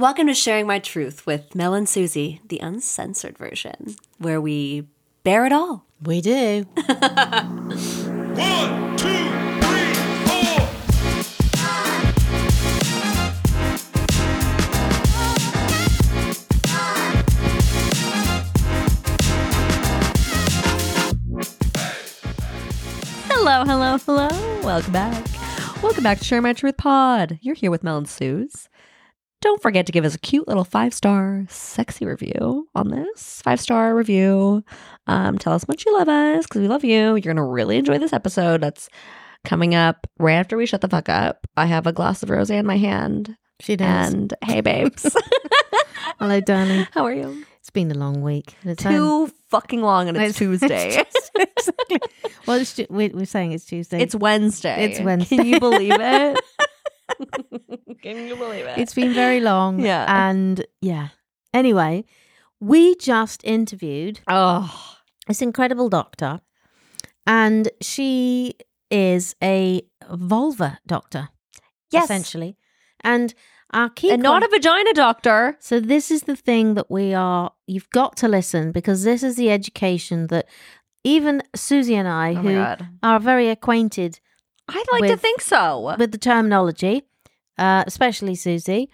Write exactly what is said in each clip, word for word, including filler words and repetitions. Welcome to Sharing My Truth with Mel and Susie, the uncensored version, where we bear it all. We do. One, two, three, four. Hello, hello, hello. Welcome back. Welcome back to Sharing My Truth Pod. You're here with Mel and Suze. Don't forget to give us a cute little five-star sexy review on this. Five-star review. Um, tell us how much you love us, because we love you. You're going to really enjoy this episode that's coming up right after we shut the fuck up. I have a glass of rosé in my hand. She does. And hey, babes. Hello, darling. How are you? It's been a long week. It's too time. fucking long, and it's, it's Tuesday. It's just, exactly. Well, it's, we're saying it's Tuesday. It's Wednesday. It's Wednesday. Can you believe it? Can you believe it? It's been very long. Yeah. And yeah. Anyway, we just interviewed oh. this incredible doctor, and she is a vulva doctor. Yes. Essentially. And our key And con- not a vagina doctor. So this is the thing that we are, you've got to listen, because this is the education that even Susie and I, oh who God. are very acquainted I'd like with, to think so. With the terminology, uh, especially Susie.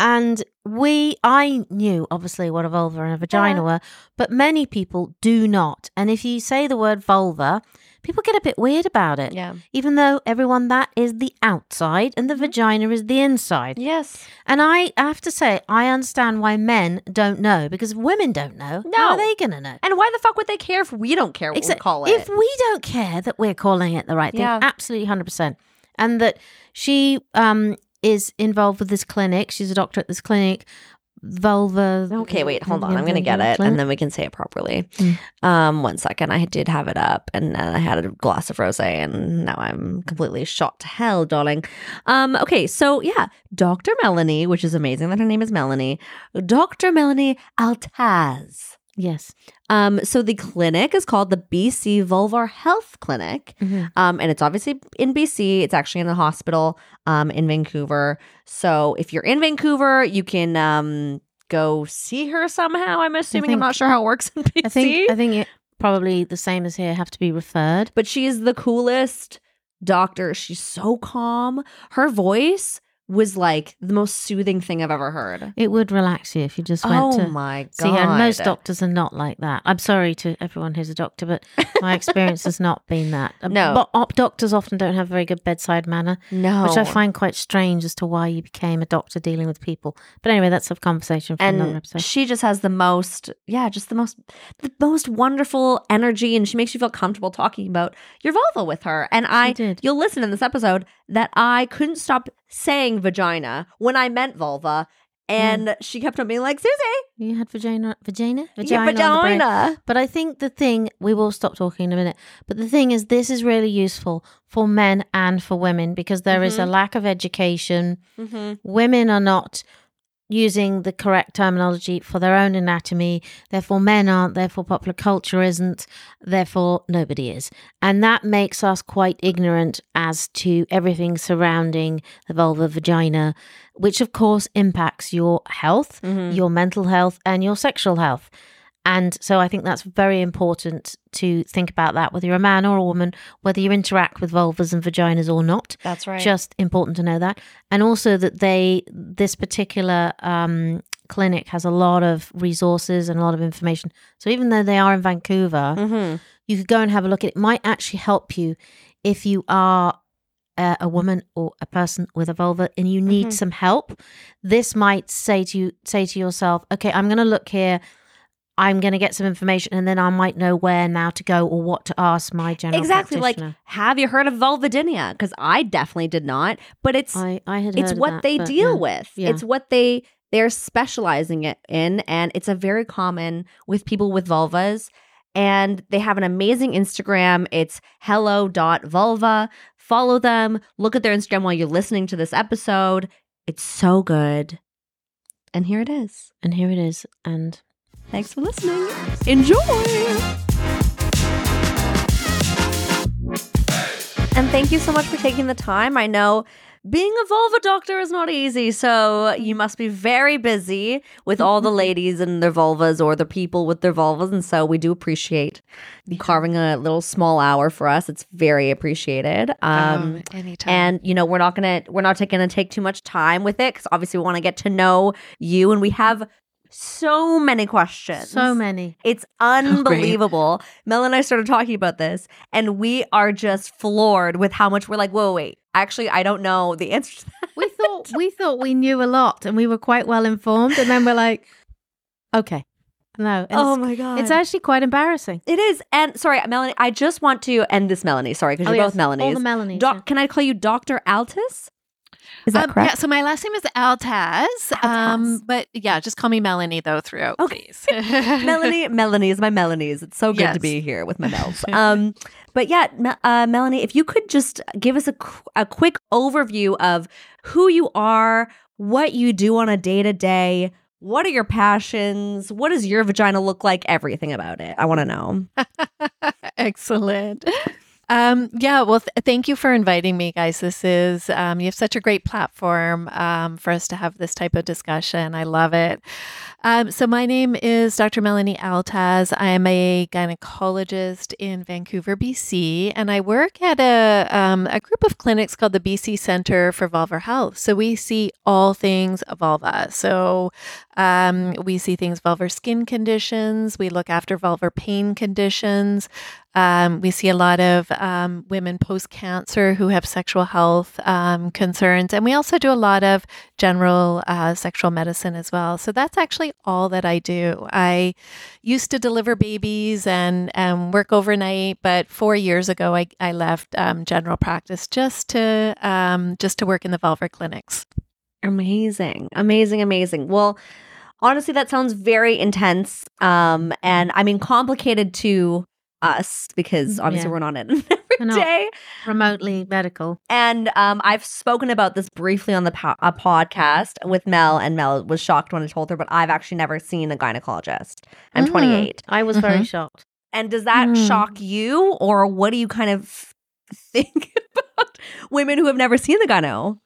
And we, I knew obviously what a vulva and a vagina yeah. were, but many people do not. And if you say the word vulva, people get a bit weird about it. Yeah. Even though everyone, that is the outside and the mm-hmm. vagina is the inside. Yes. And I have to say, I understand why men don't know, because if women don't know, no. how are they going to know? And why the fuck would they care if we don't care what Except we call it? If we don't care that we're calling it the right thing, yeah. absolutely one hundred percent. And that she um, is involved with this clinic. She's a doctor at this clinic. Vulva. Okay, wait, hold on. I'm going to get it, and then we can say it properly. Mm. Um, one second. I did have it up, and then I had a glass of rosé, and now I'm completely shot to hell, darling. Um, okay, so yeah, Doctor Melanie, which is amazing that her name is Melanie, Doctor Melanie Altaas. Yes. Um, so the clinic is called the B C Vulvar Health Clinic, mm-hmm. um, and it's obviously in B C. It's actually in the hospital um, in Vancouver. So if you're in Vancouver, you can um, go see her somehow. I'm assuming. Think, I'm not sure how it works in B C. I think, I think it, probably the same as here, have to be referred. But she is the coolest doctor. She's so calm. Her voice was like the most soothing thing I've ever heard. It would relax you if you just went oh to my God. see her. And most doctors are not like that. I'm sorry to everyone who's a doctor, but my experience has not been that. No. But doctors often don't have a very good bedside manner, no. which I find quite strange as to why you became a doctor dealing with people. But anyway, that's a conversation for and another episode. She just has the most, yeah, just the most, the most wonderful energy, and she makes you feel comfortable talking about your vulva with her. And I, did. you'll listen in this episode that I couldn't stop saying vagina when I meant vulva, and mm. she kept on being like, Susie, you had vagina, vagina, vagina, yeah, vagina. But I think the thing, we will stop talking in a minute, but the thing is, this is really useful for men and for women, because there mm-hmm. is a lack of education. Mm-hmm. Women are not using the correct terminology for their own anatomy, therefore men aren't, therefore popular culture isn't, therefore nobody is. And that makes us quite ignorant as to everything surrounding the vulva, vagina, which of course impacts your health, mm-hmm. your mental health, and your sexual health. And so I think that's very important to think about that, whether you're a man or a woman, whether you interact with vulvas and vaginas or not. That's right. Just important to know that. And also that they, this particular um, clinic has a lot of resources and a lot of information. So even though they are in Vancouver, mm-hmm. you could go and have a look at it. It might actually help you if you are Uh, a woman or a person with a vulva and you need mm-hmm. some help. This might say to you, say to yourself, okay, I'm going to look here. I'm going to get some information, and then I might know where now to go or what to ask my general exactly, practitioner. Like, have you heard of vulvodynia? Because I definitely did not, but it's I, I had it's what that, they deal yeah. with. Yeah. It's what they, they're specializing it in, and it's a very common with people with vulvas, and they have an amazing Instagram. It's hello dot vulva. Follow them. Look at their Instagram while you're listening to this episode. It's so good. And here it is. And here it is. And... thanks for listening. Enjoy! And thank you so much for taking the time. I know being a vulva doctor is not easy, so you must be very busy with all the ladies and their vulvas, or the people with their vulvas, and so we do appreciate you carving a little small hour for us. It's very appreciated. Um, oh, anytime. And you know, we're not gonna we're not gonna take too much time with it, because obviously we want to get to know you, and we have so many questions. So many. It's unbelievable. Oh, Mel and I started talking about this, and we are just floored with how much we're like, whoa, wait. Actually, I don't know the answer to that. We thought, we thought we knew a lot, and we were quite well informed, and then we're like, okay. No. Oh, my God. It's actually quite embarrassing. It is. And sorry, Melanie, I just want to end this Melanie. Sorry, because oh, you're yes. both Melanies. All the Melanies. Doc- yeah. Can I call you Doctor Altaas? Is that um, correct? Yeah, so my last name is Altaas, Altaas. Um, but yeah, just call me Melanie though throughout, okay. Please. Melanie, Melanie is my Melanies. It's so good yes. to be here with my mouth. Um, but yeah, uh, Melanie, if you could just give us a, a quick overview of who you are, what you do on a day-to-day, what are your passions? What does your vagina look like? Everything about it. I want to know. Excellent. Um, yeah, well, th- thank you for inviting me, guys. This is, um, you have such a great platform um, for us to have this type of discussion. I love it. Um, so my name is Doctor Melanie Altaas. I am a gynecologist in Vancouver, B C, and I work at a, um, a group of clinics called the B C Centre for Vulvar Health. So we see all things vulva. So um, we see things vulvar skin conditions. We look after vulvar pain conditions. Um, we see a lot of um, women post-cancer who have sexual health um, concerns. And we also do a lot of general uh, sexual medicine as well. So that's actually all that I do. I used to deliver babies and, and work overnight, but four years ago, I, I left um, general practice just to um, just to work in the vulvar clinics. Amazing, amazing, amazing. Well, honestly, that sounds very intense um, and, I mean, complicated to us, because obviously yeah. we're not in every we're not day remotely medical. And um, I've spoken about this briefly on the po- a podcast with Mel, and Mel was shocked when I told her, but I've actually never seen a gynecologist. I'm mm. twenty-eight. I was mm-hmm. very shocked. And does that mm. shock you, or what do you kind of think about women who have never seen the gyno?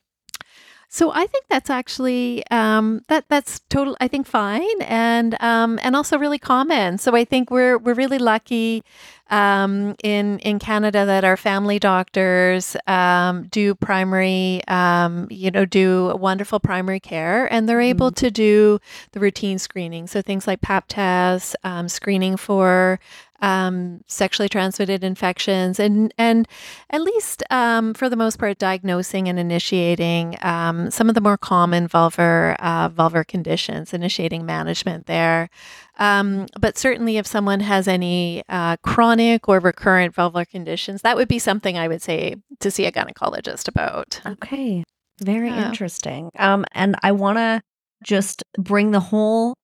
So I think that's actually um, that that's total. I think fine and um, and also really common. So I think we're we're really lucky um, in in Canada that our family doctors um, do primary, um, you know, do wonderful primary care, and they're able mm-hmm. to do the routine screening. So things like Pap tests, um, screening for Um, sexually transmitted infections, and and at least um, for the most part, diagnosing and initiating um, some of the more common vulvar uh, vulvar conditions, initiating management there. Um, but certainly, if someone has any uh, chronic or recurrent vulvar conditions, that would be something I would say to see a gynecologist about. Okay, very yeah. interesting. Um, and I want to just bring the whole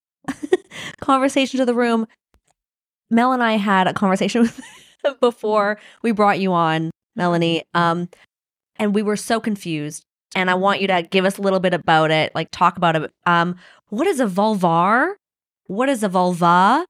conversation to the room. Mel and I had a conversation with before we brought you on, Melanie, um, and we were so confused. And I want you to give us a little bit about it, like talk about it. Um, what is a vulvar? What is a vulva?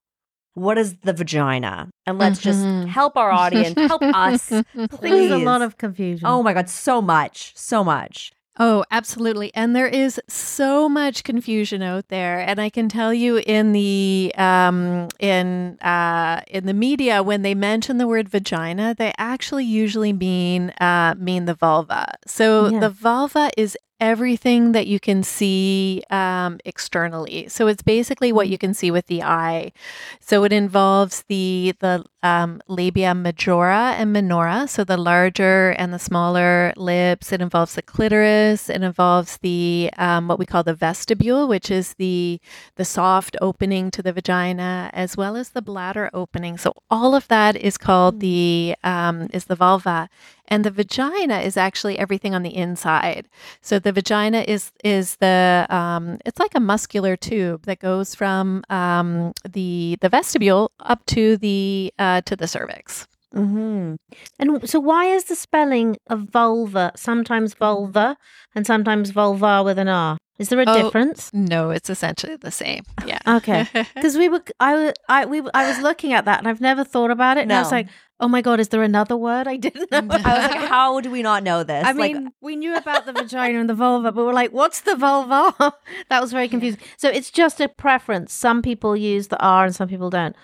What is the vagina? And let's mm-hmm. just help our audience, help us, please. There's a lot of confusion. Oh my God, so much, so much. Oh, absolutely. And there is so much confusion out there. And I can tell you in the um, in uh, in the media, when they mention the word vagina, they actually usually mean uh, mean the vulva. So yeah. the vulva is everything that you can see um, externally. So it's basically what you can see with the eye. So it involves the the um, labia majora and minora, so the larger and the smaller lips. It involves the clitoris. It involves the um, what we call the vestibule, which is the the soft opening to the vagina, as well as the bladder opening. So all of that is called the um, is the vulva. And the vagina is actually everything on the inside. So the vagina is is the um, it's like a muscular tube that goes from um, the the vestibule up to the uh, to the cervix. Mm-hmm. And so, why is the spelling of vulva sometimes vulva and sometimes vulvar with an R? Is there a oh, difference? No, it's essentially the same. Yeah. Okay. Because we were, I, I, we, I was looking at that and I've never thought about it. And no. I was like, oh my God, is there another word I didn't know? I was like, how do we not know this? I mean, like, we knew about the vagina and the vulva, but we're like, what's the vulva? That was very confusing. So it's just a preference. Some people use the R and some people don't.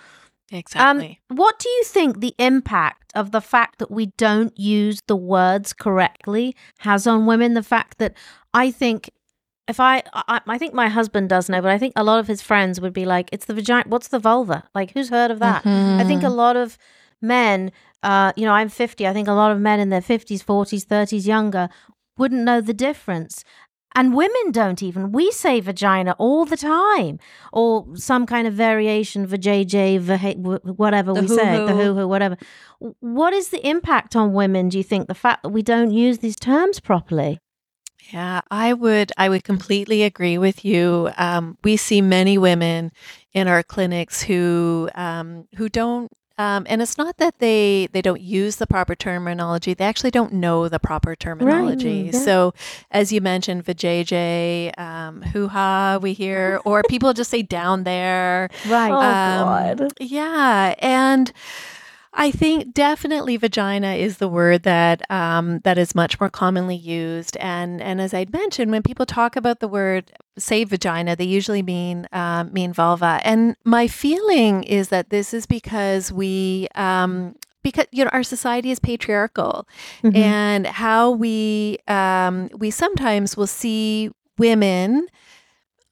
Exactly. Um, what do you think the impact of the fact that we don't use the words correctly has on women? The fact that I think... If I, I, I think my husband does know, but I think a lot of his friends would be like, it's the vagina, what's the vulva? Like, who's heard of that? Mm-hmm. I think a lot of men, uh, you know, I'm fifty, I think a lot of men in their fifties, forties, thirties, younger, wouldn't know the difference. And women don't even. We say vagina all the time, or some kind of variation, vajayjay, vahe, whatever we say, the hoo-hoo, whatever. What is the impact on women, do you think, the fact that we don't use these terms properly? Yeah, I would I would completely agree with you. Um, we see many women in our clinics who um, who don't, um, and it's not that they, they don't use the proper terminology, they actually don't know the proper terminology. Right, yeah. So as you mentioned, vajayjay, um, hoo-ha we hear, or people just say down there. Right. Um, oh, God. Yeah, and... I think definitely vagina is the word that um, that is much more commonly used. And and as I'd mentioned, when people talk about the word, say vagina, they usually mean um, mean vulva. And my feeling is that this is because we... Um, Because, you know, our society is patriarchal. Mm-hmm. And how we, um, we sometimes will see women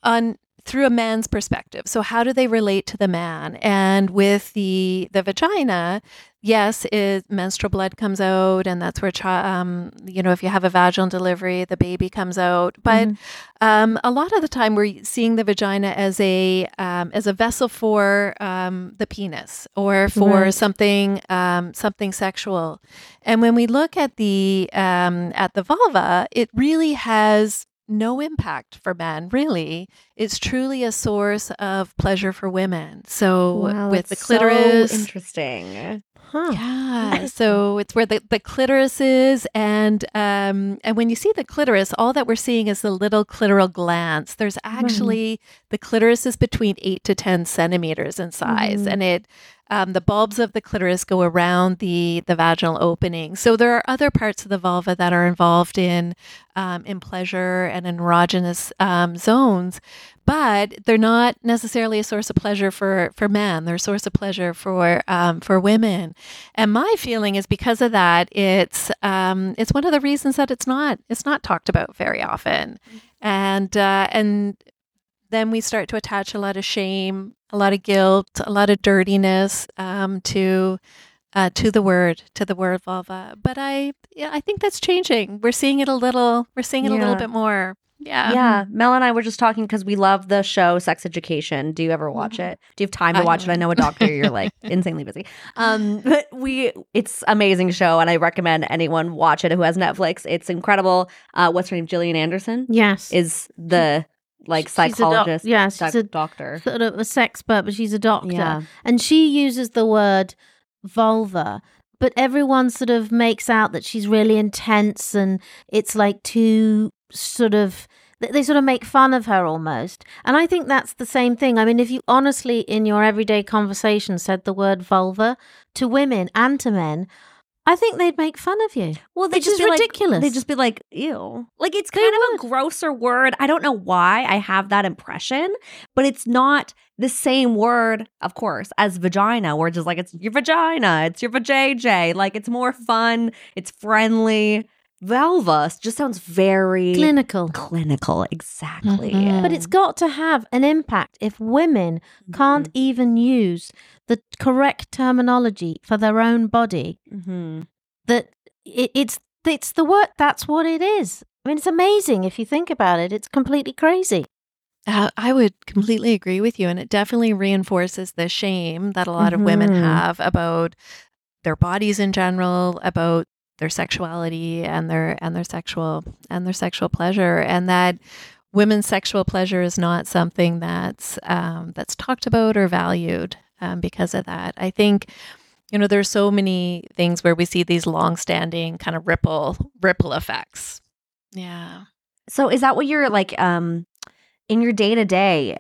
on... through a man's perspective. So how do they relate to the man? And with the the vagina, yes, is menstrual blood comes out, and that's where chi- um you know, if you have a vaginal delivery, the baby comes out. But mm-hmm. um, a lot of the time, we're seeing the vagina as a um, as a vessel for um, the penis or for right. something um, something sexual. And when we look at the um, at the vulva, it really has no impact for men, really. It's truly a source of pleasure for women. So wow, with the clitoris. So interesting. Huh. Yeah. So it's where the, the clitoris is. And um, and when you see the clitoris, all that we're seeing is the little clitoral glands. There's actually, mm. the clitoris is between eight to ten centimeters in size. Mm. And it um, the bulbs of the clitoris go around the, the vaginal opening. So there are other parts of the vulva that are involved in um, in pleasure and erogenous um, zones. But they're not necessarily a source of pleasure for, for men. They're a source of pleasure for um, for women. And my feeling is because of that, it's um, it's one of the reasons that it's not it's not talked about very often. And uh, and then we start to attach a lot of shame, a lot of guilt, a lot of dirtiness um, to. Uh, to the word, to the word vulva. But I, yeah, I think that's changing. We're seeing it a little. We're seeing it yeah. a little bit more. Yeah, yeah. Mel and I were just talking because we love the show Sex Education. Do you ever watch mm-hmm. it? Do you have time to I watch know. it? I know a doctor. You're like insanely busy. Um, but we, it's amazing show, and I recommend anyone watch it who has Netflix. It's incredible. Uh, what's her name? Gillian Anderson. Yes, is the. Like psychologist, she's doc- yeah, she's doc- a doctor, sort of a sexpert, but she's a doctor, yeah. and she uses the word vulva, but everyone sort of makes out that she's really intense and it's like too sort of, they sort of make fun of her almost. And I think that's the same thing. I mean, if you honestly in your everyday conversation said the word vulva to women and to men, I think they'd make fun of you. Well, they just be ridiculous. Like, they'd just be like, ew. Like, it's kind they of would. a grosser word. I don't know why I have that impression, but it's not the same word, of course, as vagina. We're just like, it's your vagina. It's your vajayjay. Like, it's more fun. It's friendly. Vulva just sounds very... Clinical. Clinical, exactly. Mm-hmm. But it's got to have an impact if women mm-hmm. can't even use the correct terminology for their own body. Mm-hmm. That it, it's it's the word, that's what it is. I mean, it's amazing if you think about it. It's completely crazy. Uh, I would completely agree with you. And it definitely reinforces the shame that a lot mm-hmm. of women have about their bodies in general, about their sexuality and their and their sexual and their sexual pleasure, and that women's sexual pleasure is not something that's um, that's talked about or valued um, because of that. I think, you know, there's so many things where we see these long-standing kind of ripple ripple effects. Yeah. So is that what you're like? Um, in your day-to-day,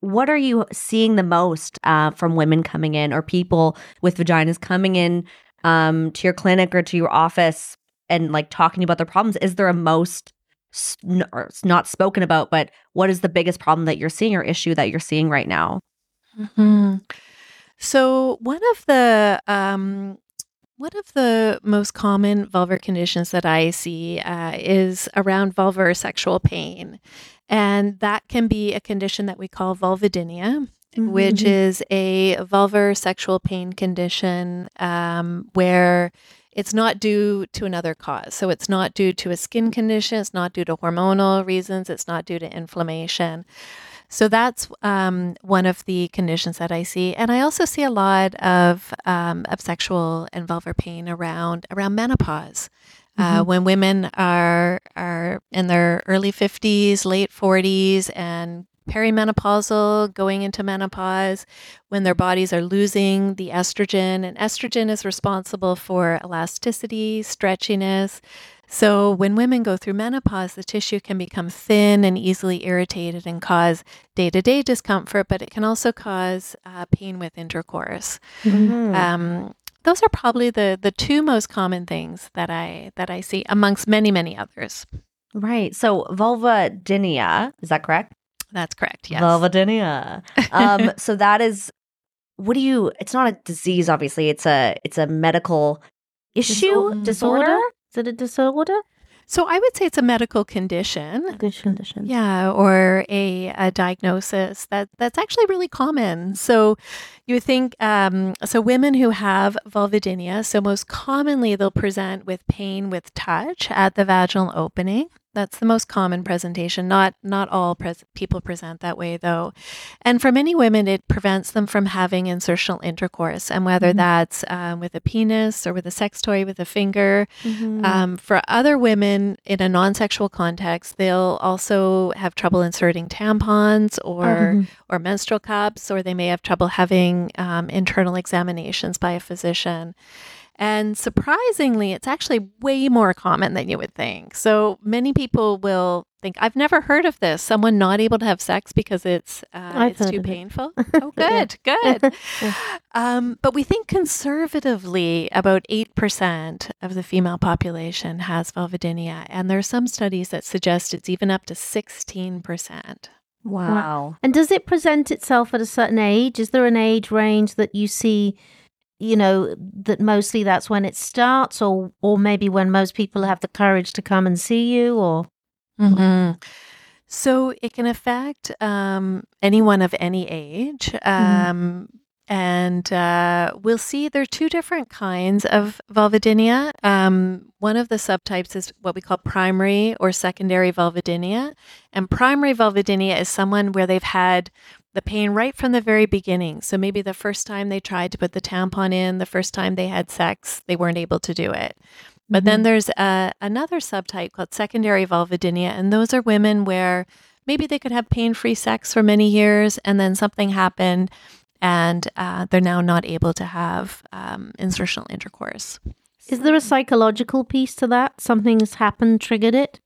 what are you seeing the most uh, from women coming in or people with vaginas coming in um, to your clinic or to your office and like talking about their problems? Is there a most, sn- or it's not spoken about, but what is the biggest problem that you're seeing or issue that you're seeing right now? Mm-hmm. So one of the um, one of the most common vulvar conditions that I see uh, is around vulvar sexual pain. And that can be a condition that we call vulvodynia, mm-hmm. which is a vulvar sexual pain condition um, where it's not due to another cause. So it's not due to a skin condition. It's not due to hormonal reasons. It's not due to inflammation. So that's um, one of the conditions that I see. And I also see a lot of, um, of sexual and vulvar pain around around menopause. Mm-hmm. Uh, when women are are in their early fifties, late forties, and perimenopausal, going into menopause, when their bodies are losing the estrogen. And estrogen is responsible for elasticity, stretchiness. So when women go through menopause, the tissue can become thin and easily irritated and cause day-to-day discomfort, but it can also cause uh, pain with intercourse. Mm-hmm. Um, Those are probably the the two most common things that I that I see amongst many, many others. Right. So vulvodynia, is that correct? That's correct, yes. Vulvodynia. Um, so that is, what do you, it's not a disease, obviously. It's a it's a medical issue, disorder? disorder? Is it a disorder? So I would say it's a medical condition. Condition. Yeah, or a, a diagnosis that, that's actually really common. So you think, um, so women who have vulvodynia, so most commonly they'll present with pain with touch at the vaginal opening. That's the most common presentation. Not not all pres- people present that way, though. And for many women, it prevents them from having insertional intercourse. And whether mm-hmm. that's um, with a penis or with a sex toy, with a finger. Mm-hmm. Um, for other women, in a non-sexual context, they'll also have trouble inserting tampons or, mm-hmm. or menstrual cups, or they may have trouble having um, internal examinations by a physician. And surprisingly, it's actually way more common than you would think. So many people will think, I've never heard of this, someone not able to have sex because it's uh, it's too painful. It. Oh, good, yeah. good. Yeah. Um, but we think conservatively about eight percent of the female population has vulvodynia. And there are some studies that suggest it's even up to sixteen percent. Wow. wow. And does it present itself at a certain age? Is there an age range that you see, you know, that mostly that's when it starts, or or maybe when most people have the courage to come and see you, or? Mm-hmm. So it can affect um, anyone of any age. Um, mm-hmm. And uh, we'll see there are two different kinds of vulvodynia. Um, one of the subtypes is what we call primary or secondary vulvodynia. And primary vulvodynia is someone where they've had the pain right from the very beginning. So maybe the first time they tried to put the tampon in, the first time they had sex, they weren't able to do it. But mm-hmm. then there's a, another subtype called secondary vulvodynia, and those are women where maybe they could have pain-free sex for many years, and then something happened, and uh, they're now not able to have um, insertional intercourse. Is there a psychological piece to that? Something's happened, triggered it?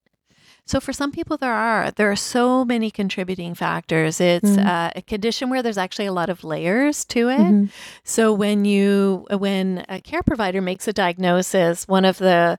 So for some people, there are. There are so many contributing factors. It's mm-hmm. uh, a condition where there's actually a lot of layers to it. Mm-hmm. So when you, when a care provider makes a diagnosis, one of the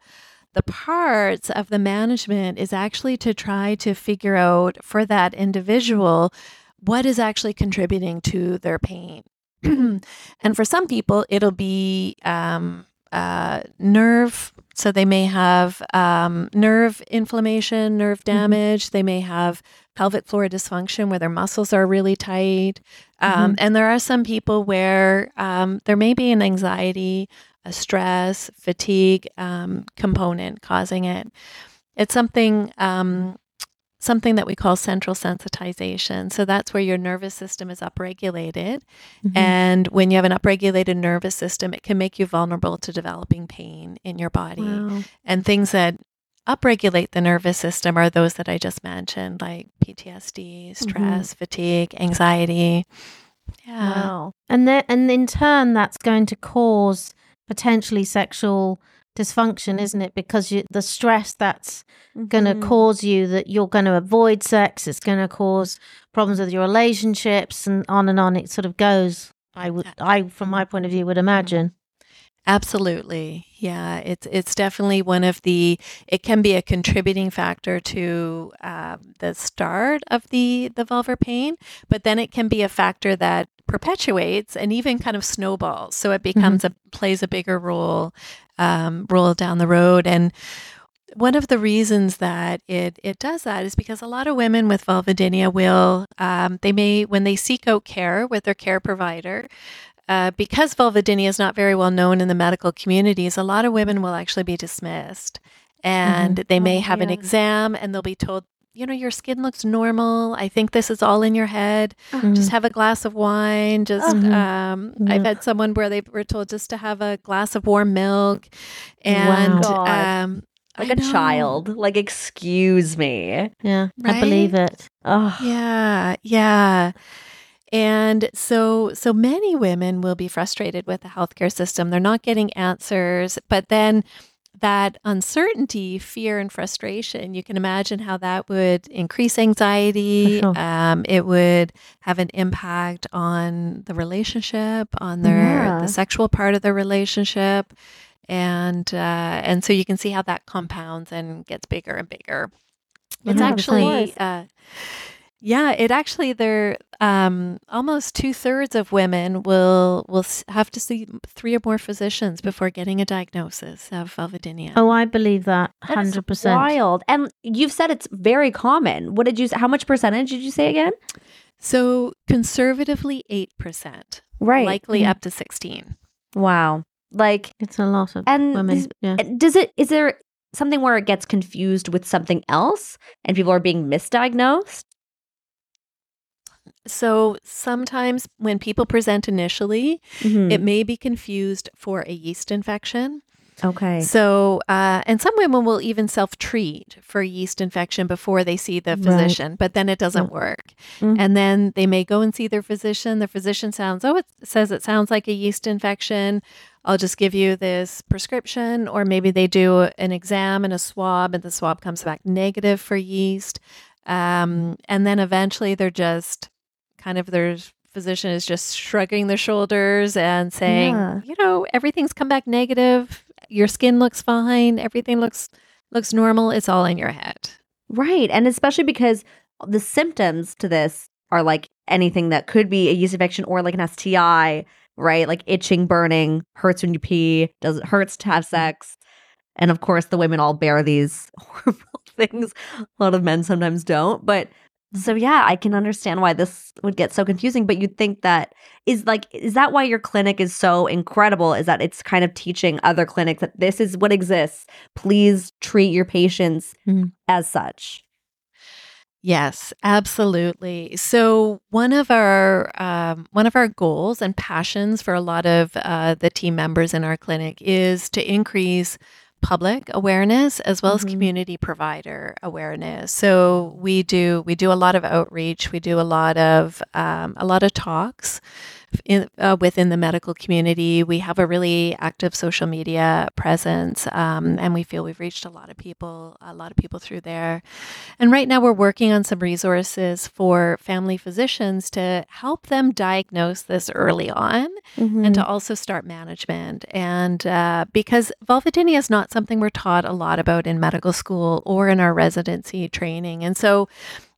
the parts of the management is actually to try to figure out for that individual what is actually contributing to their pain. And for some people, it'll be um, uh, nerve. So they may have um, nerve inflammation, nerve damage. Mm-hmm. They may have pelvic floor dysfunction where their muscles are really tight. Um, mm-hmm. And there are some people where um, there may be an anxiety, a stress, fatigue um, component causing it. It's something... Um, something that we call central sensitization. So that's where your nervous system is upregulated. Mm-hmm. And when you have an upregulated nervous system, it can make you vulnerable to developing pain in your body. Wow. And things that upregulate the nervous system are those that I just mentioned, like P T S D, stress, mm-hmm. fatigue, anxiety. Yeah. Wow. And, th- and in turn, that's going to cause potentially sexual dysfunction, isn't it? Because you, the stress that's mm-hmm. going to cause you, that you're going to avoid sex, it's going to cause problems with your relationships and on and on. It sort of goes, I would, I from my point of view, would imagine. Absolutely. Yeah, it's it's definitely one of the, it can be a contributing factor to uh, the start of the, the vulvar pain, but then it can be a factor that perpetuates and even kind of snowballs. So it becomes mm-hmm. a, plays a bigger role, um, role down the road. And one of the reasons that it, it does that is because a lot of women with vulvodynia will, um, they may, when they seek out care with their care provider, Uh, because vulvodynia is not very well known in the medical communities, a lot of women will actually be dismissed, and mm-hmm. they may oh, have yeah. an exam and they'll be told, you know, your skin looks normal. I think this is all in your head. Mm-hmm. Just have a glass of wine. Just mm-hmm. um, yeah. I've had someone where they were told just to have a glass of warm milk, and wow. um, like I a know. child. Like, excuse me. Yeah, right? I believe it. Oh, yeah, yeah. And so so many women will be frustrated with the healthcare system. They're not getting answers. But then that uncertainty, fear, and frustration, you can imagine how that would increase anxiety. Sure. Um, it would have an impact on the relationship, on their yeah. the sexual part of the relationship. And, uh, and so you can see how that compounds and gets bigger and bigger. It's yeah, actually... Uh, Yeah, it actually, there um, almost two thirds of women will will have to see three or more physicians before getting a diagnosis of vulvodynia. Oh, I believe that one hundred percent. That's wild. And you've said it's very common. What did you? How much percentage did you say again? So conservatively eight percent, right? Likely mm-hmm. up to sixteen. Wow, like it's a lot of and women. Is, yeah. Does it? Is there something where it gets confused with something else, and people are being misdiagnosed? So sometimes when people present initially, mm-hmm. it may be confused for a yeast infection. Okay. So, uh, and some women will even self-treat for yeast infection before they see the physician, right. but then it doesn't yeah. work. Mm-hmm. And then they may go and see their physician. The physician sounds, oh, it says it sounds like a yeast infection. I'll just give you this prescription. Or maybe they do an exam and a swab, and the swab comes back negative for yeast. Um, and then eventually they're just kind of, their physician is just shrugging their shoulders and saying, yeah. you know, everything's come back negative. Your skin looks fine. Everything looks, looks normal. It's all in your head. Right. And especially because the symptoms to this are like anything that could be a yeast infection or like an S T I, right? Like itching, burning, hurts when you pee, doesn't hurts to have sex. And of course the women all bear these horrible things. A lot of men sometimes don't, but so yeah, I can understand why this would get so confusing. But you'd think that is like, is that why your clinic is so incredible? Is that it's kind of teaching other clinics that this is what exists. Please treat your patients mm-hmm. as such. Yes, absolutely. So one of our um, one of our goals and passions for a lot of uh, the team members in our clinic is to increase public awareness as well mm-hmm. as community provider awareness. So we do we do a lot of outreach. We do a lot of um, a lot of talks in, uh, within the medical community. We have a really active social media presence, um, and we feel we've reached a lot of people, a lot of people through there. And right now, we're working on some resources for family physicians to help them diagnose this early on, mm-hmm. and to also start management. And uh, because vulvodynia is not something we're taught a lot about in medical school or in our residency training. And so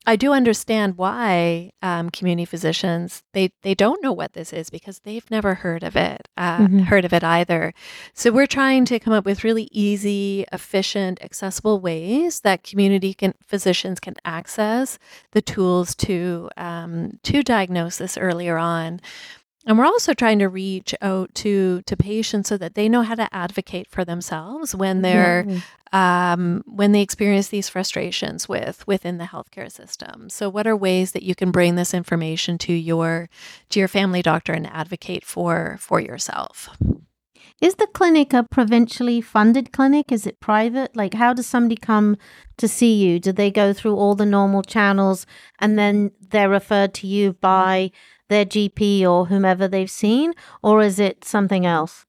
I do understand why um, community physicians, they they don't know what this is because they've never heard of it, uh, mm-hmm. heard of it either. So we're trying to come up with really easy, efficient, accessible ways that community can, physicians can access the tools to um, to diagnose this earlier on. And we're also trying to reach out to to patients so that they know how to advocate for themselves when they're mm-hmm. um, when they experience these frustrations with within the healthcare system. So, what are ways that you can bring this information to your to your family doctor and advocate for for yourself? Is the clinic a provincially funded clinic? Is it private? Like, how does somebody come to see you? Do they go through all the normal channels and then they're referred to you by their G P or whomever they've seen, or is it something else?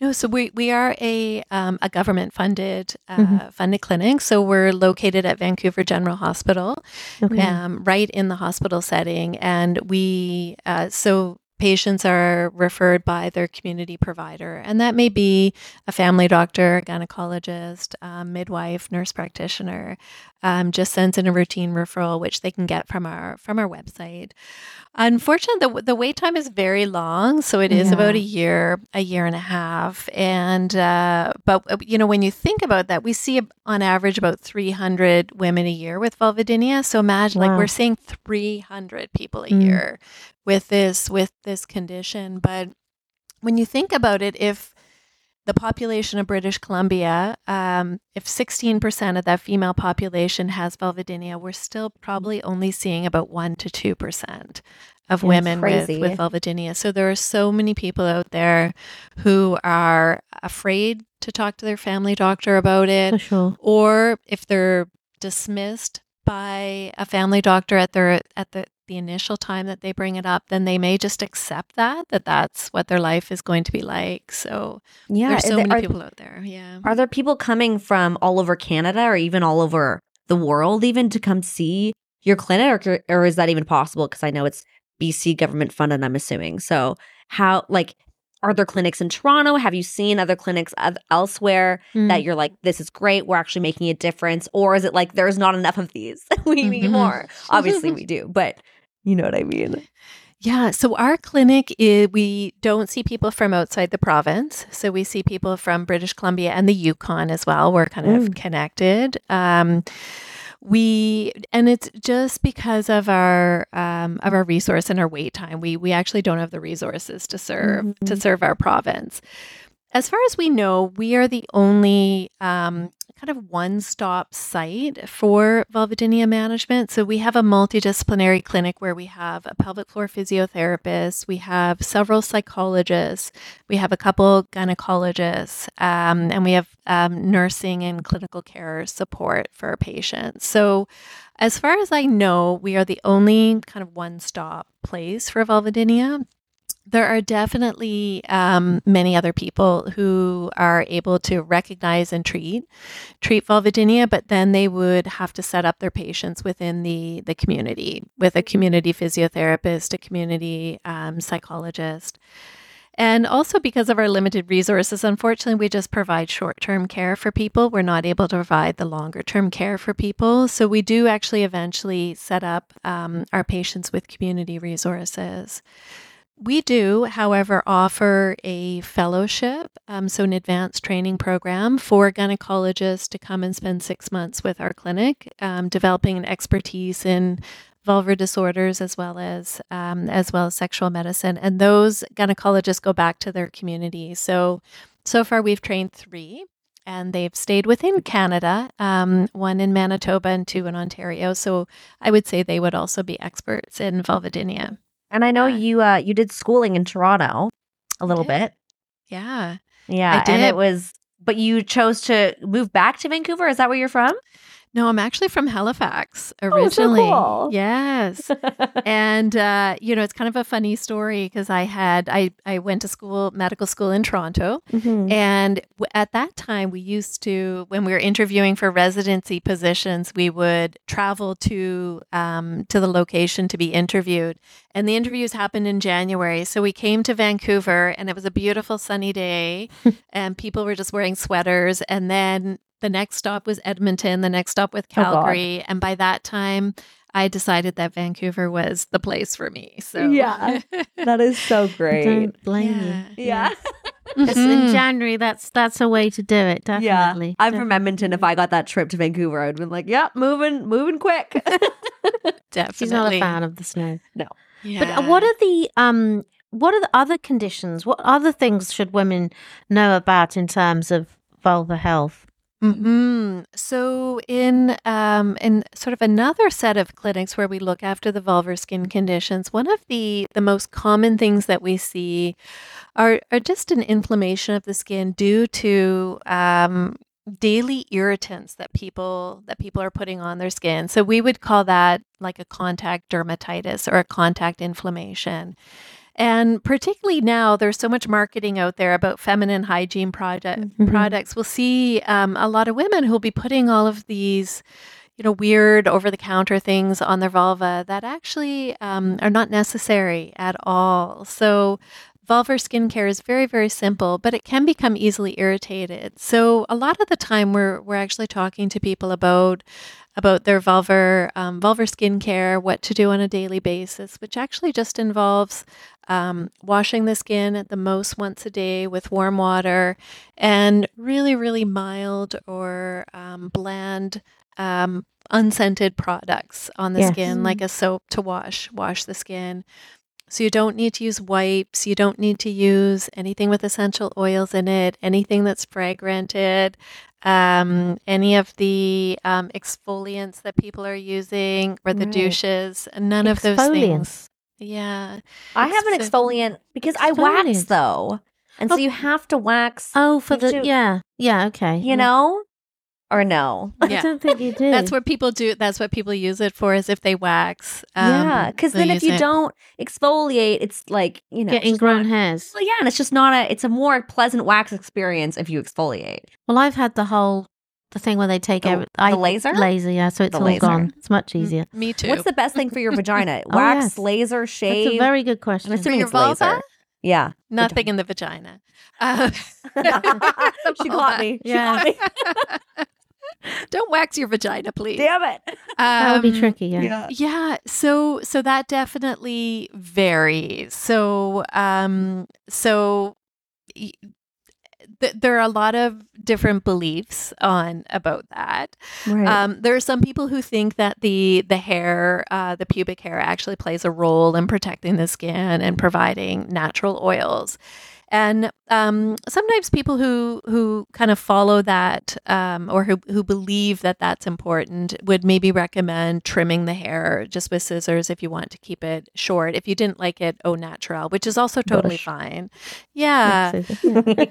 No, so we we are a um, a government funded uh, mm-hmm. funded clinic. So we're located at Vancouver General Hospital, okay. um, right in the hospital setting, and we uh, so. Patients are referred by their community provider, and that may be a family doctor, a gynecologist, um, midwife, nurse practitioner. Um, just sends in a routine referral, which they can get from our from our website. Unfortunately, the, the wait time is very long, so it is yeah. about a year, a year and a half. And uh, but you know, when you think about that, we see on average about three hundred women a year with vulvodynia. So imagine, wow. like we're seeing three hundred people a mm. year. With this, with this condition. But when you think about it, if the population of British Columbia, um, if sixteen percent of that female population has vulvodynia, we're still probably only seeing about one to two percent of women with, with vulvodynia. So there are so many people out there who are afraid to talk to their family doctor about it. For sure. Or if they're dismissed by a family doctor at their at the the initial time that they bring it up, then they may just accept that, that that's what their life is going to be like. So yeah, there's so there, many are, people out there. Yeah. Are there people coming from all over Canada or even all over the world even to come see your clinic, or, or is that even possible? Because I know it's B C government funded, I'm assuming. So how, like, are there clinics in Toronto? Have you seen other clinics of elsewhere mm. that you're like, this is great, we're actually making a difference? Or is it like, there's not enough of these, we need mm-hmm. more? Obviously we do, but you know what I mean? Yeah. So our clinic, is, we don't see people from outside the province. So we see people from British Columbia and the Yukon as well. We're kind mm. of connected. Um, we and it's just because of our um, of our resource and our wait time. We we actually don't have the resources to serve mm-hmm. to serve our province. As far as we know, we are the only um, kind of one-stop site for vulvodynia management. So we have a multidisciplinary clinic where we have a pelvic floor physiotherapist, we have several psychologists, we have a couple gynecologists, um, and we have um, nursing and clinical care support for our patients. So as far as I know, we are the only kind of one-stop place for vulvodynia. There are definitely um, many other people who are able to recognize and treat treat vulvodynia, but then they would have to set up their patients within the, the community with a community physiotherapist, a community um, psychologist. And also because of our limited resources, unfortunately, we just provide short-term care for people. We're not able to provide the longer-term care for people. So we do actually eventually set up um, our patients with community resources. We do, however, offer a fellowship, um, so an advanced training program for gynecologists to come and spend six months with our clinic, um, developing an expertise in vulvar disorders as well as um, as well as sexual medicine. And those gynecologists go back to their community. So, so far we've trained three, and they've stayed within Canada, um, one in Manitoba and two in Ontario. So I would say they would also be experts in vulvodynia. And I know you uh, you did schooling in Toronto a little bit. Yeah. Yeah. I did. And it was, but you chose to move back to Vancouver. Is that where you're from? No, I'm actually from Halifax originally. Oh, so cool. Yes. And, uh, you know, it's kind of a funny story because I had, I, I went to school, medical school in Toronto. Mm-hmm. And w- at that time, we used to, when we were interviewing for residency positions, we would travel to, um, to the location to be interviewed. And the interviews happened in January. So we came to Vancouver and it was a beautiful sunny day and people were just wearing sweaters. And then the next stop was Edmonton, the next stop was Calgary. Oh, and by that time, I decided that Vancouver was the place for me. So yeah, that is so great. Don't blame yeah. you. Yeah. yeah. Just mm-hmm. in January, that's that's a way to do it, definitely. Yeah. I'm definitely. From Edmonton. If I got that trip to Vancouver, I would have been like, yep, yeah, moving, moving quick. Definitely. She's not a fan of the snow. No. Yeah. But what are the... um? What are the other conditions? What other things should women know about in terms of vulvar health? Mm-hmm. So in um, in sort of another set of clinics where we look after the vulvar skin conditions, one of the, the most common things that we see are, are just an inflammation of the skin due to um, daily irritants that people that people are putting on their skin. So we would call that like a contact dermatitis or a contact inflammation. And particularly now, there's so much marketing out there about feminine hygiene product, mm-hmm. products. We'll see um, a lot of women who'll be putting all of these, you know, weird over-the-counter things on their vulva that actually um, are not necessary at all. So vulvar skincare is very, very simple, but it can become easily irritated. So a lot of the time, we're we're actually talking to people about about their vulvar um, vulvar skincare, what to do on a daily basis, which actually just involves um, washing the skin at the most once a day with warm water and really, really mild or um, bland um, unscented products on the yes. skin, like a soap to wash wash the skin. So you don't need to use wipes. You don't need to use anything with essential oils in it, anything that's fragranted, um, any of the um, exfoliants that people are using or the right. douches, none of those things. Yeah. I have an exfoliant because I wax though. And oh. so you have to wax. Oh, for the, to, yeah. Yeah. Okay. You yeah. know? Or no? Yeah. I don't think you do. That's what people do. That's what people use it for, is if they wax. Um, yeah, because then if you it. don't exfoliate, it's like, you know. Get ingrown hairs. Well, yeah, and it's just not a, it's a more pleasant wax experience if you exfoliate. Well, I've had the whole, the thing where they take the, everything. The laser? Laser, yeah, so it's the all laser. gone. It's much easier. Mm, me too. What's the best thing for your vagina? Wax, oh, yes. laser, shave? That's a very good question. I'm assuming it's vulva? laser. Yeah. Nothing vagina. in the vagina. Uh, she caught me. She yeah. caught me. Don't wax your vagina, please. Damn it. Um, that would be tricky. Yeah. yeah. Yeah. So, so that definitely varies. So, um, so y- th- there are a lot of different beliefs on about that. Right. Um, there are some people who think that the the hair, uh, the pubic hair, actually plays a role in protecting the skin and providing natural oils. And um, sometimes people who who kind of follow that um, or who, who believe that that's important would maybe recommend trimming the hair just with scissors if you want to keep it short. If you didn't like it au naturel, which is also totally Bush. fine. Yeah.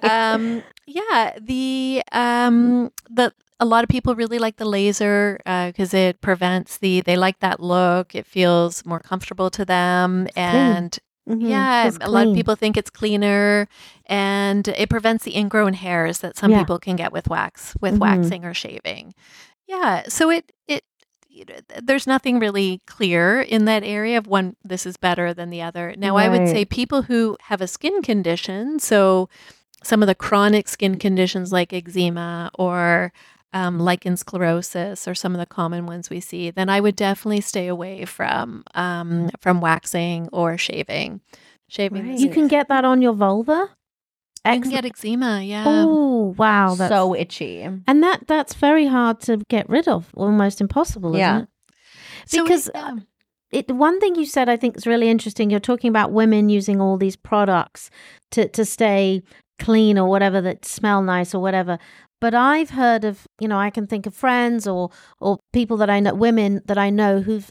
um, yeah. The um, the a lot of people really like the laser because uh, it prevents the, they like that look. It feels more comfortable to them. It's and clean. Mm-hmm. Yeah, a lot of people think it's cleaner, and it prevents the ingrown hairs that some yeah. people can get with wax, with mm-hmm. waxing or shaving. Yeah, so it it you know, there's nothing really clear in that area of one. This is better than the other. Now, right. I would say people who have a skin condition, so some of the chronic skin conditions like eczema or Um, lichen sclerosis, or some of the common ones we see, then I would definitely stay away from um, from waxing or shaving. Shaving. Right. You can get that on your vulva. Ex- you can get eczema. Yeah. Oh wow, that's so itchy, and that that's very hard to get rid of. Almost impossible. Isn't yeah. it? Because so, yeah. it one thing you said I think is really interesting. You're talking about women using all these products to to stay clean or whatever, that smell nice or whatever. But I've heard of, you know, I can think of friends or or people that I know, women that I know who've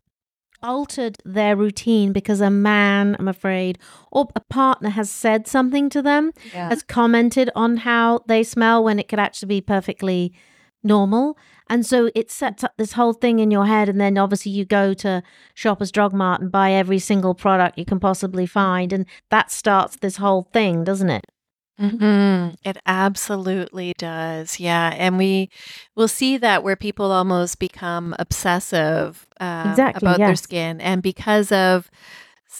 altered their routine because a man, I'm afraid, or a partner has said something to them, yeah. has commented on how they smell when it could actually be perfectly normal. And so it sets up this whole thing in your head, and then obviously you go to Shoppers Drug Mart and buy every single product you can possibly find, and that starts this whole thing, doesn't it? Mm-hmm. It absolutely does. Yeah. And we will see that where people almost become obsessive uh, exactly, about yes. their skin. And because of,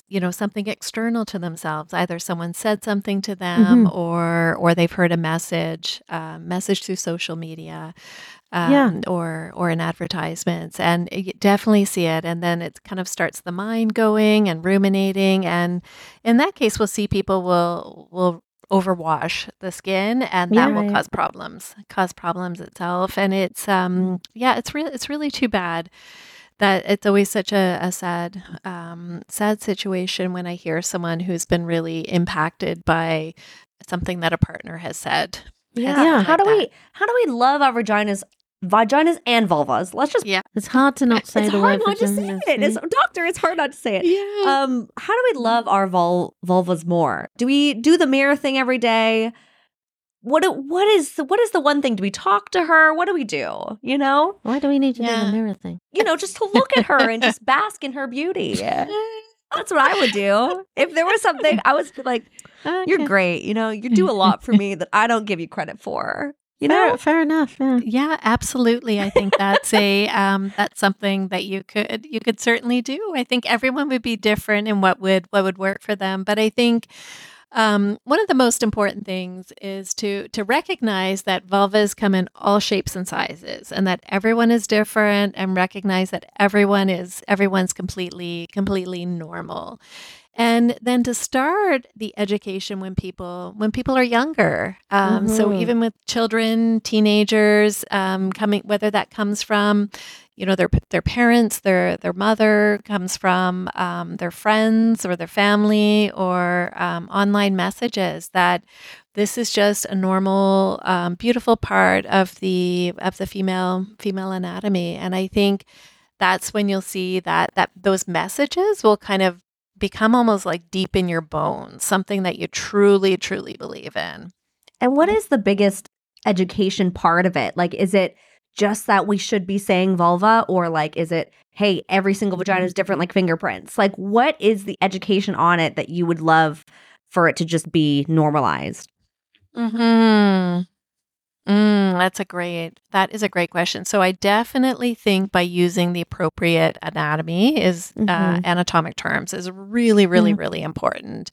you know, something external to themselves, either someone said something to them mm-hmm. or or they've heard a message, uh, message through social media um, yeah. or, or in advertisements. And you definitely see it. And then it kind of starts the mind going and ruminating. And in that case, we'll see people will will overwash the skin, and that yeah, will right. cause problems, cause problems itself. And it's, um, yeah, it's really, it's really too bad that it's always such a, a sad, um, sad situation when I hear someone who's been really impacted by something that a partner has said. Yeah. yeah. How like do that. we, how do we love our vaginas, vaginas and vulvas? Let's just, yeah. It's hard to not say it's the hard word not to say it. It's, doctor, it's hard not to say it. Yeah. Um, how do we love our vul- vulvas more? Do we do the mirror thing every day? What what is the, what is the one thing? Do we talk to her? What do we do? You know? Why do we need to yeah. do the mirror thing? You know, just to look at her and just bask in her beauty. That's what I would do. If there was something, I was like, okay. You're great. You know, you do a lot for me that I don't give you credit for. You know, fair, fair enough. Yeah. yeah, absolutely. I think that's a um, that's something that you could you could certainly do. I think everyone would be different in what would what would work for them. But I think um, one of the most important things is to to recognize that vulvas come in all shapes and sizes, and that everyone is different, and recognize that everyone is everyone's completely completely normal. And then to start the education when people when people are younger. Um, mm-hmm. So even with children, teenagers, um, coming, whether that comes from, you know, their their parents, their their mother, comes from um, their friends or their family or um, online messages, that this is just a normal, um, beautiful part of the of the female female anatomy. And I think that's when you'll see that that those messages will kind of become almost like deep in your bones, something that you truly, truly believe in. And what is the biggest education part of it? Like, is it just that we should be saying vulva, or like, is it, hey, every single vagina is different, like fingerprints? Like, what is the education on it that you would love for it to just be normalized? Mm-hmm. Mm, that's a great, that is a great question. So I definitely think by using the appropriate anatomy is mm-hmm. uh, anatomic terms is really, really, mm-hmm. really important.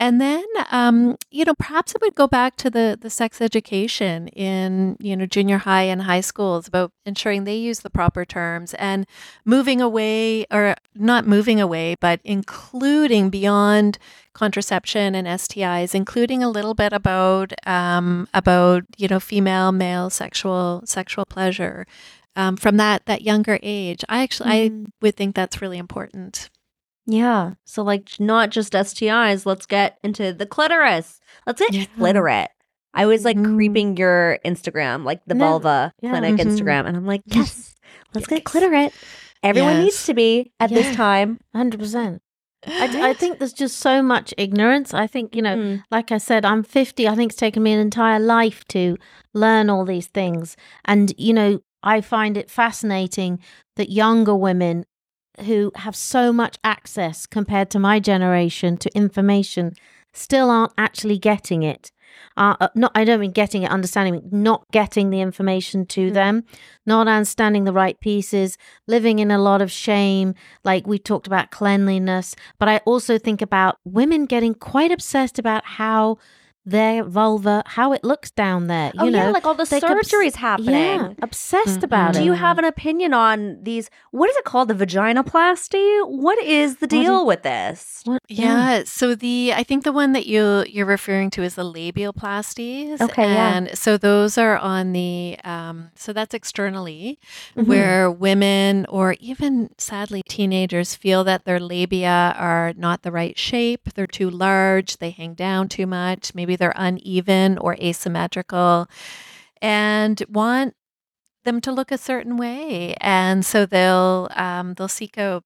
And then, um, you know, perhaps it would go back to the the sex education in, you know, junior high and high schools about ensuring they use the proper terms and moving away, or not moving away, but including beyond contraception and S T Is, including a little bit about um, about, you know, female, male sexual sexual pleasure um, from that that younger age. I actually mm. I would think that's really important. Yeah. So like not just S T Is, let's get into the clitoris. Let's get yeah. literate. I was like mm. creeping your Instagram, like the no. vulva yeah. clinic mm-hmm. Instagram. And I'm like, yes, let's yes. get clitorate. Everyone yes. needs to be at yeah. this time. one hundred percent. I, I think there's just so much ignorance. I think, you know, mm. like I said, I'm fifty. I think it's taken me an entire life to learn all these things. And, you know, I find it fascinating that younger women who have so much access compared to my generation to information still aren't actually getting it. Uh, not, I don't mean getting it, understanding it, not getting the information to mm-hmm. them, not understanding the right pieces, living in a lot of shame. Like we talked about cleanliness, but I also think about women getting quite obsessed about how their vulva, how it looks down there. You oh, know, yeah, like all the surgeries obs- happening. Yeah, obsessed mm-hmm. about Do it. Do you have an opinion on these? What is it called? The vaginoplasty? What is the deal is, with this? What, yeah. yeah. So the, I think the one that you, you're referring to is the labioplasties. Okay. And yeah. so those are on the, um, so that's externally mm-hmm. where women or even sadly teenagers feel that their labia are not the right shape. They're too large. They hang down too much. Maybe they're uneven or asymmetrical and want them to look a certain way. And so they'll um, they'll seek out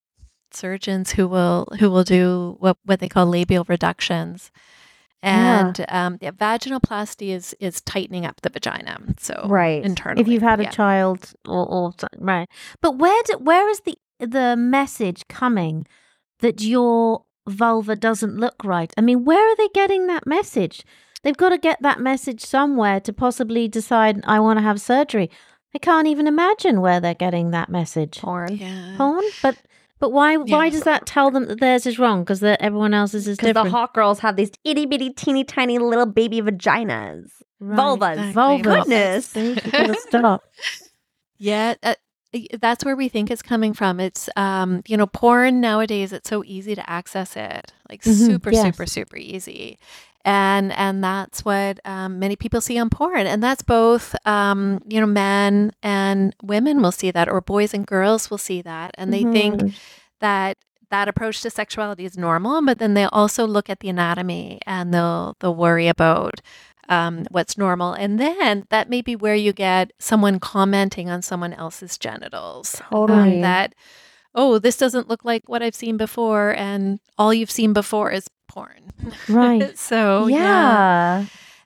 surgeons who will who will do what, what they call labial reductions. And yeah. Um, yeah, vaginoplasty is is tightening up the vagina. So right. internally. If you've had yeah. a child or, or right. But where do, where is the the message coming that you're vulva doesn't look right? I mean, where are they getting that message? They've got to get that message somewhere to possibly decide I want to have surgery. I can't even imagine where they're getting that message. Porn, yeah. porn. But but why yeah. why does that tell them that theirs is wrong? Because everyone else's is different. Because the hot girls have these itty bitty teeny tiny little baby vaginas, right. vulvas. Exactly. Vulvas. Goodness, you've got to stop. Yeah. Uh- That's where we think it's coming from. It's, um, you know, porn nowadays, it's so easy to access it, like mm-hmm. super, yes. super, super easy. And and that's what um, many people see on porn. And that's both, um, you know, men and women will see that, or boys and girls will see that. And they mm-hmm. think that that approach to sexuality is normal, but then they also look at the anatomy and they'll they'll worry about Um, what's normal. And then that may be where you get someone commenting on someone else's genitals. Totally. Um, that, oh, this doesn't look like what I've seen before. And all you've seen before is porn. Right. so, yeah. yeah.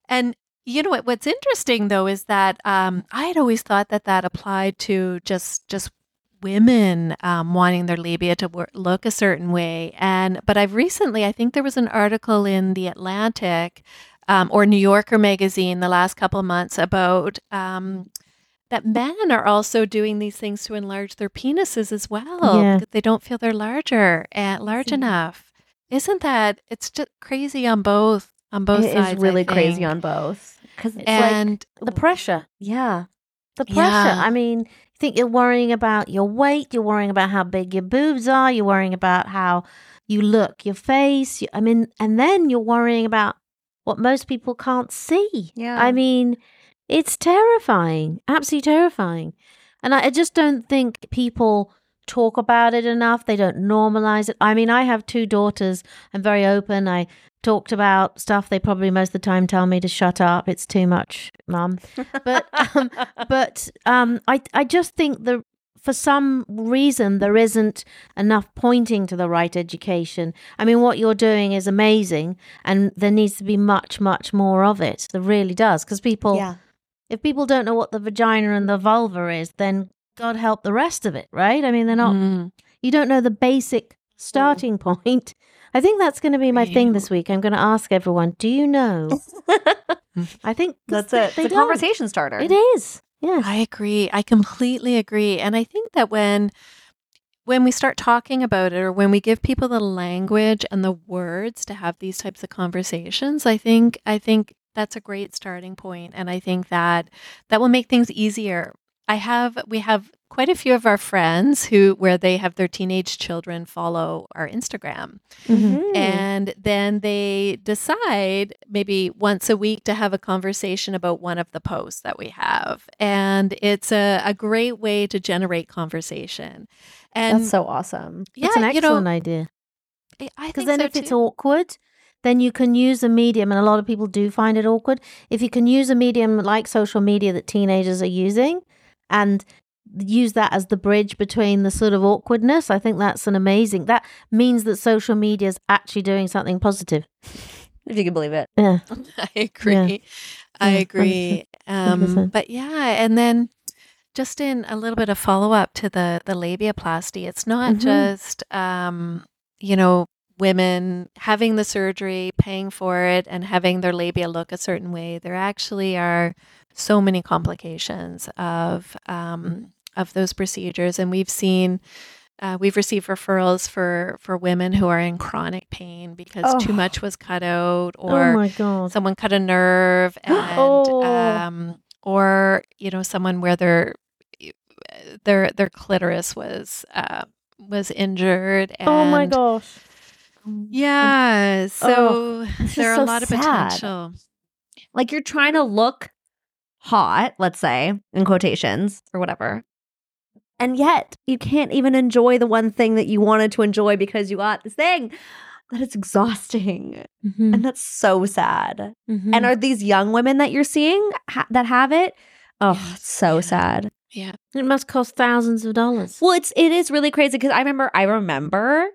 And you know what? What's interesting, though, is that um, I had always thought that that applied to just just women um, wanting their labia to work, look a certain way. And but I've recently, I think there was an article in The Atlantic um, or New Yorker magazine the last couple of months about um, that men are also doing these things to enlarge their penises as well. Yeah. Because they don't feel they're larger and large yeah. enough. Isn't that, it's just crazy on both, on both it sides. It is really crazy on both. Because it's and like the pressure. Yeah. The pressure. Yeah. I mean, you think you're worrying about your weight. You're worrying about how big your boobs are. You're worrying about how you look, your face. You, I mean, and then you're worrying about what most people can't see. Yeah. I mean, it's terrifying. Absolutely terrifying. And I, I just don't think people talk about it enough. They don't normalize it. I mean, I have two daughters. I'm very open. I talked about stuff they probably most of the time tell me to shut up. It's too much, Mum. But um, but um, I I just think the for some reason there isn't enough pointing to the right education. I mean, what you're doing is amazing, and there needs to be much much more of it. There really does, because people, yeah. if people don't know what the vagina and the vulva is, then God help the rest of it, right? I mean, they're not, mm. you don't know the basic starting point. I think that's going to be my thing this week. I'm going to ask everyone, do you know? I think that's it. It's a conversation starter. It is. Yeah. I agree. I completely agree. And I think that when, when we start talking about it, or when we give people the language and the words to have these types of conversations, I think, I think that's a great starting point. And I think that that will make things easier. I have, we have quite a few of our friends who, where they have their teenage children follow our Instagram. Mm-hmm. And then they decide maybe once a week to have a conversation about one of the posts that we have. And it's a, a great way to generate conversation. And that's so awesome. Yeah, that's an excellent you know, idea. I think Because then so if too. It's awkward, then you can use a medium, and a lot of people do find it awkward. If you can use a medium like social media that teenagers are using, and use that as the bridge between the sort of awkwardness. I think that's an amazing, that means that social media is actually doing something positive. If you can believe it. Yeah. I agree. Yeah. I agree. Yeah, um, but yeah, and then just in a little bit of follow-up to the, the labiaplasty, it's not mm-hmm. just, um, you know, women having the surgery, paying for it, and having their labia look a certain way. There actually are so many complications of um, of those procedures, and we've seen uh, we've received referrals for for women who are in chronic pain because oh. too much was cut out, or oh my God. Someone cut a nerve, and oh. um, or you know someone where their their their clitoris was uh, was injured. And oh my gosh. Yeah, so oh, there are so a lot sad. Of potential. Like you're trying to look hot, let's say, in quotations or whatever, and yet you can't even enjoy the one thing that you wanted to enjoy because you got this thing. That is exhausting, mm-hmm. and that's so sad. Mm-hmm. And are these young women that you're seeing ha- that have it? Oh, yes. so yeah. sad. Yeah, it must cost thousands of dollars. Well, it's it is really crazy because I remember I remember.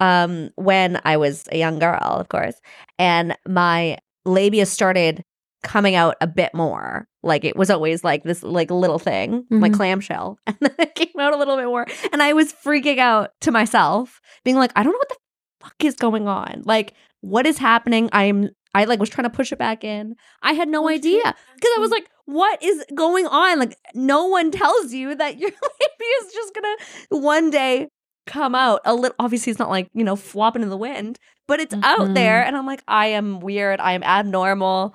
Um, when I was a young girl, of course, and my labia started coming out a bit more. Like it was always like this like little thing, mm-hmm. my clamshell, and then it came out a little bit more. And I was freaking out to myself, being like, I don't know what the fuck is going on. Like, what is happening? I'm I like was trying to push it back in. I had no idea because I was like, what is going on? Like, no one tells you that your labia is just gonna one day come out a little. Obviously it's not like, you know, flopping in the wind, but it's mm-hmm. out there, and I'm like, I am weird, I am abnormal.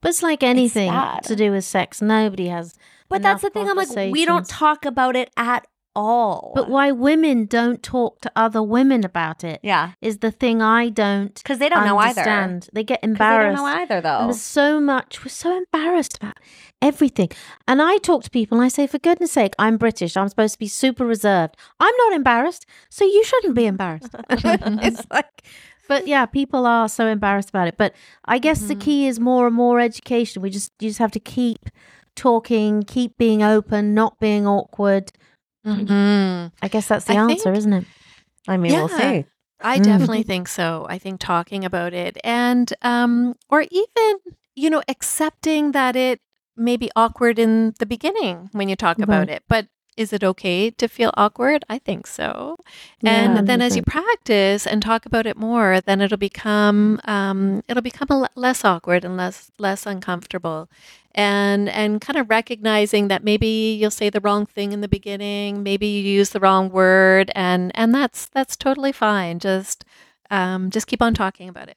But it's like anything it's to do with sex, nobody has but that's the thing, I'm like, we don't talk about it at all. But why women don't talk to other women about it yeah is the thing I don't because they don't understand. Know either they get embarrassed they don't know either though and there's so much we're so embarrassed about everything. And I talk to people and I say, for goodness sake, I'm British, I'm supposed to be super reserved, I'm not embarrassed, so you shouldn't be embarrassed. It's like, but yeah, people are so embarrassed about it. But I guess mm-hmm. the key is more and more education. We just you just have to keep talking, keep being open, not being awkward. Mm-hmm. I guess that's the I answer, think, isn't it? I mean, yeah, we'll see. I definitely think so. I think talking about it and, um, or even, you know, accepting that it may be awkward in the beginning when you talk about right. it, but is it okay to feel awkward? I think so. And yeah, then as you practice and talk about it more, then it'll become um, it'll become a l- less awkward and less less uncomfortable. And and kind of recognizing that maybe you'll say the wrong thing in the beginning, maybe you use the wrong word, and and that's that's totally fine. Just um, just keep on talking about it.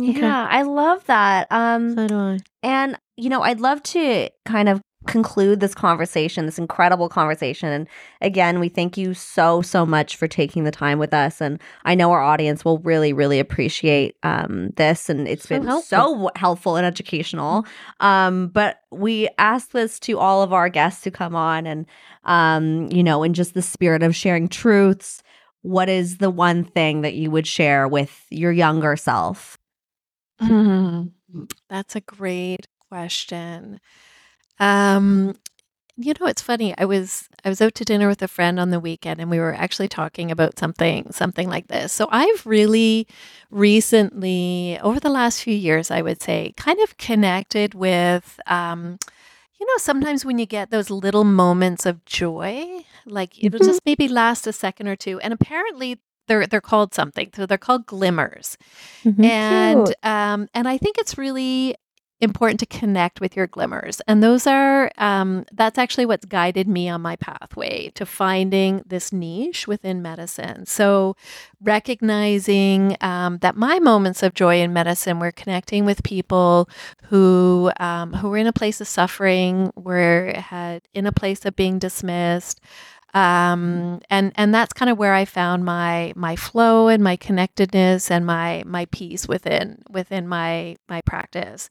Yeah, okay. I love that. Um, so do I. And you know, I'd love to kind of conclude this conversation, this incredible conversation. And again, we thank you so, so much for taking the time with us. And I know our audience will really, really appreciate um, this. And it's so been helpful. so helpful and educational. Um, but we ask this to all of our guests who come on, and, um, you know, in just the spirit of sharing truths, what is the one thing that you would share with your younger self? Mm-hmm. That's a great question. Um, you know, it's funny. I was I was out to dinner with a friend on the weekend, and we were actually talking about something something like this. So I've really recently, over the last few years, I would say, kind of connected with, um, you know, sometimes when you get those little moments of joy, like it'll just maybe last a second or two, and apparently They're they're called something. So they're called glimmers. Mm-hmm. And um, and I think it's really important to connect with your glimmers. And those are, um, that's actually what's guided me on my pathway to finding this niche within medicine. So recognizing um, that my moments of joy in medicine were connecting with people who um, who were in a place of suffering, were had in a place of being dismissed. Um, and, and that's kind of where I found my, my flow and my connectedness and my, my peace within, within my, my practice.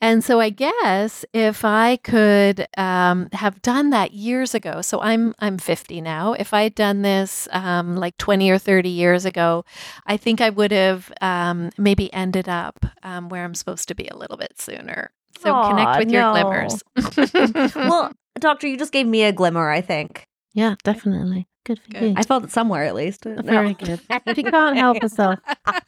And so I guess if I could, um, have done that years ago, so I'm, I'm fifty now. If I had done this, um, like twenty or thirty years ago, I think I would have, um, maybe ended up, um, where I'm supposed to be a little bit sooner. So Aww, connect with no. your glimmers. Well, doctor, you just gave me a glimmer, I think. Yeah, definitely. Good for good. you. I felt it somewhere, at least. Very no. good. She can't help herself.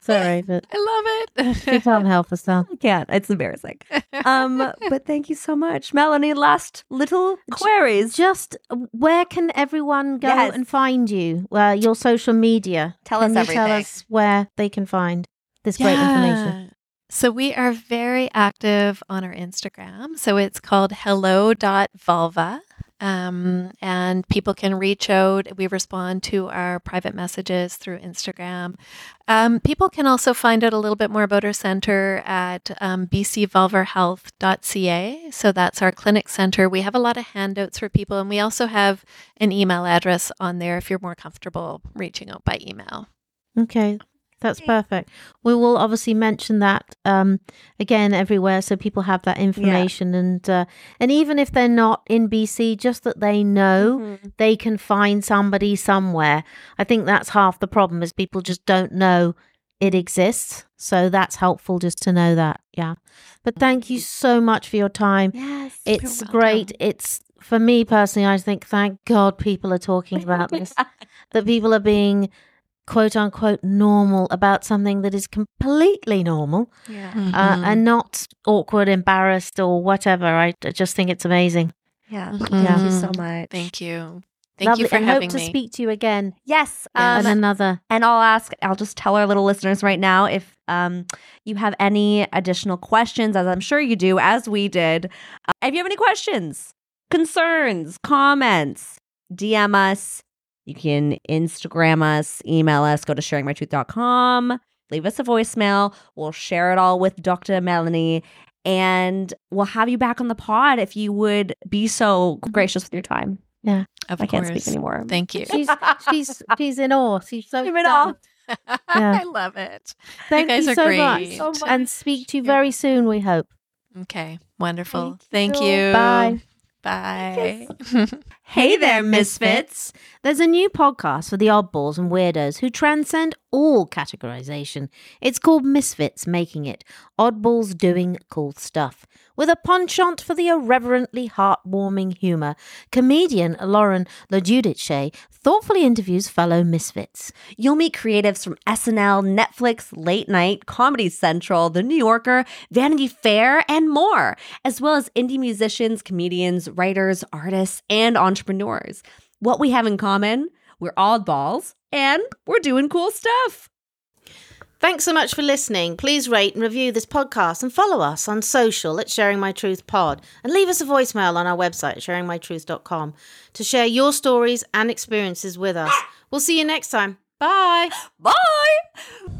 Sorry, but I love it. She can't help herself. I can't. It's embarrassing. Um, but thank you so much, Melanie. Last little queries. Just where can everyone go yes. and find you? Well, your social media. Tell can us you everything. Tell us where they can find this yeah. great information. So we are very active on our Instagram. So it's called hello dot vulva. Um, and people can reach out. We respond to our private messages through Instagram. Um, people can also find out a little bit more about our center at um, b c vulvar health dot c a. So that's our clinic center. We have a lot of handouts for people, and we also have an email address on there if you're more comfortable reaching out by email. Okay. That's perfect. We will obviously mention that um, again everywhere, so people have that information, yeah. and uh, and even if they're not in B C, just that they know mm-hmm. they can find somebody somewhere. I think that's half the problem, is people just don't know it exists. So that's helpful just to know that. Yeah. But thank you so much for your time. Yes, it's great. Welcome. It's for me personally, I think, thank God people are talking about this. That people are being quote unquote normal about something that is completely normal, yeah. mm-hmm. uh, and not awkward, embarrassed, or whatever. I, I just think it's amazing. Yeah. Mm-hmm. Thank you so much. Thank you. Thank Lovely. you for and having me. I hope to speak to you again. Yes. Um, and another. And I'll ask, I'll just tell our little listeners right now, if um, you have any additional questions, as I'm sure you do, as we did. Uh, if you have any questions, concerns, comments, D M us. You can Instagram us, email us, go to sharing my truth dot com, leave us a voicemail. We'll share it all with Doctor Melanie, and we'll have you back on the pod if you would be so gracious with your time. Yeah. Of I course. can't speak anymore. Thank you. She's she's she's in awe. She's so in awe. Yeah. I love it. Thank you guys you are so great. Much. So much. And speak to you very soon, we hope. Okay. Wonderful. Thank, Thank you. you. Bye. Bye. Yes. Hey there, Misfits. There's a new podcast for the oddballs and weirdos who transcend all categorization. It's called Misfits Making It, Oddballs Doing Cool Stuff. With a penchant for the irreverently heartwarming humour, comedian Lauren Lodudice thoughtfully interviews fellow misfits. You'll meet creatives from S N L, Netflix, Late Night, Comedy Central, The New Yorker, Vanity Fair, and more, as well as indie musicians, comedians, writers, artists, and entrepreneurs. entrepreneurs. What we have in common, we're oddballs and we're doing cool stuff. Thanks so much for listening. Please rate and review this podcast and follow us on social at Sharing My Truth Pod, and leave us a voicemail on our website at sharing my truth dot com to share your stories and experiences with us. We'll see you next time. Bye. Bye.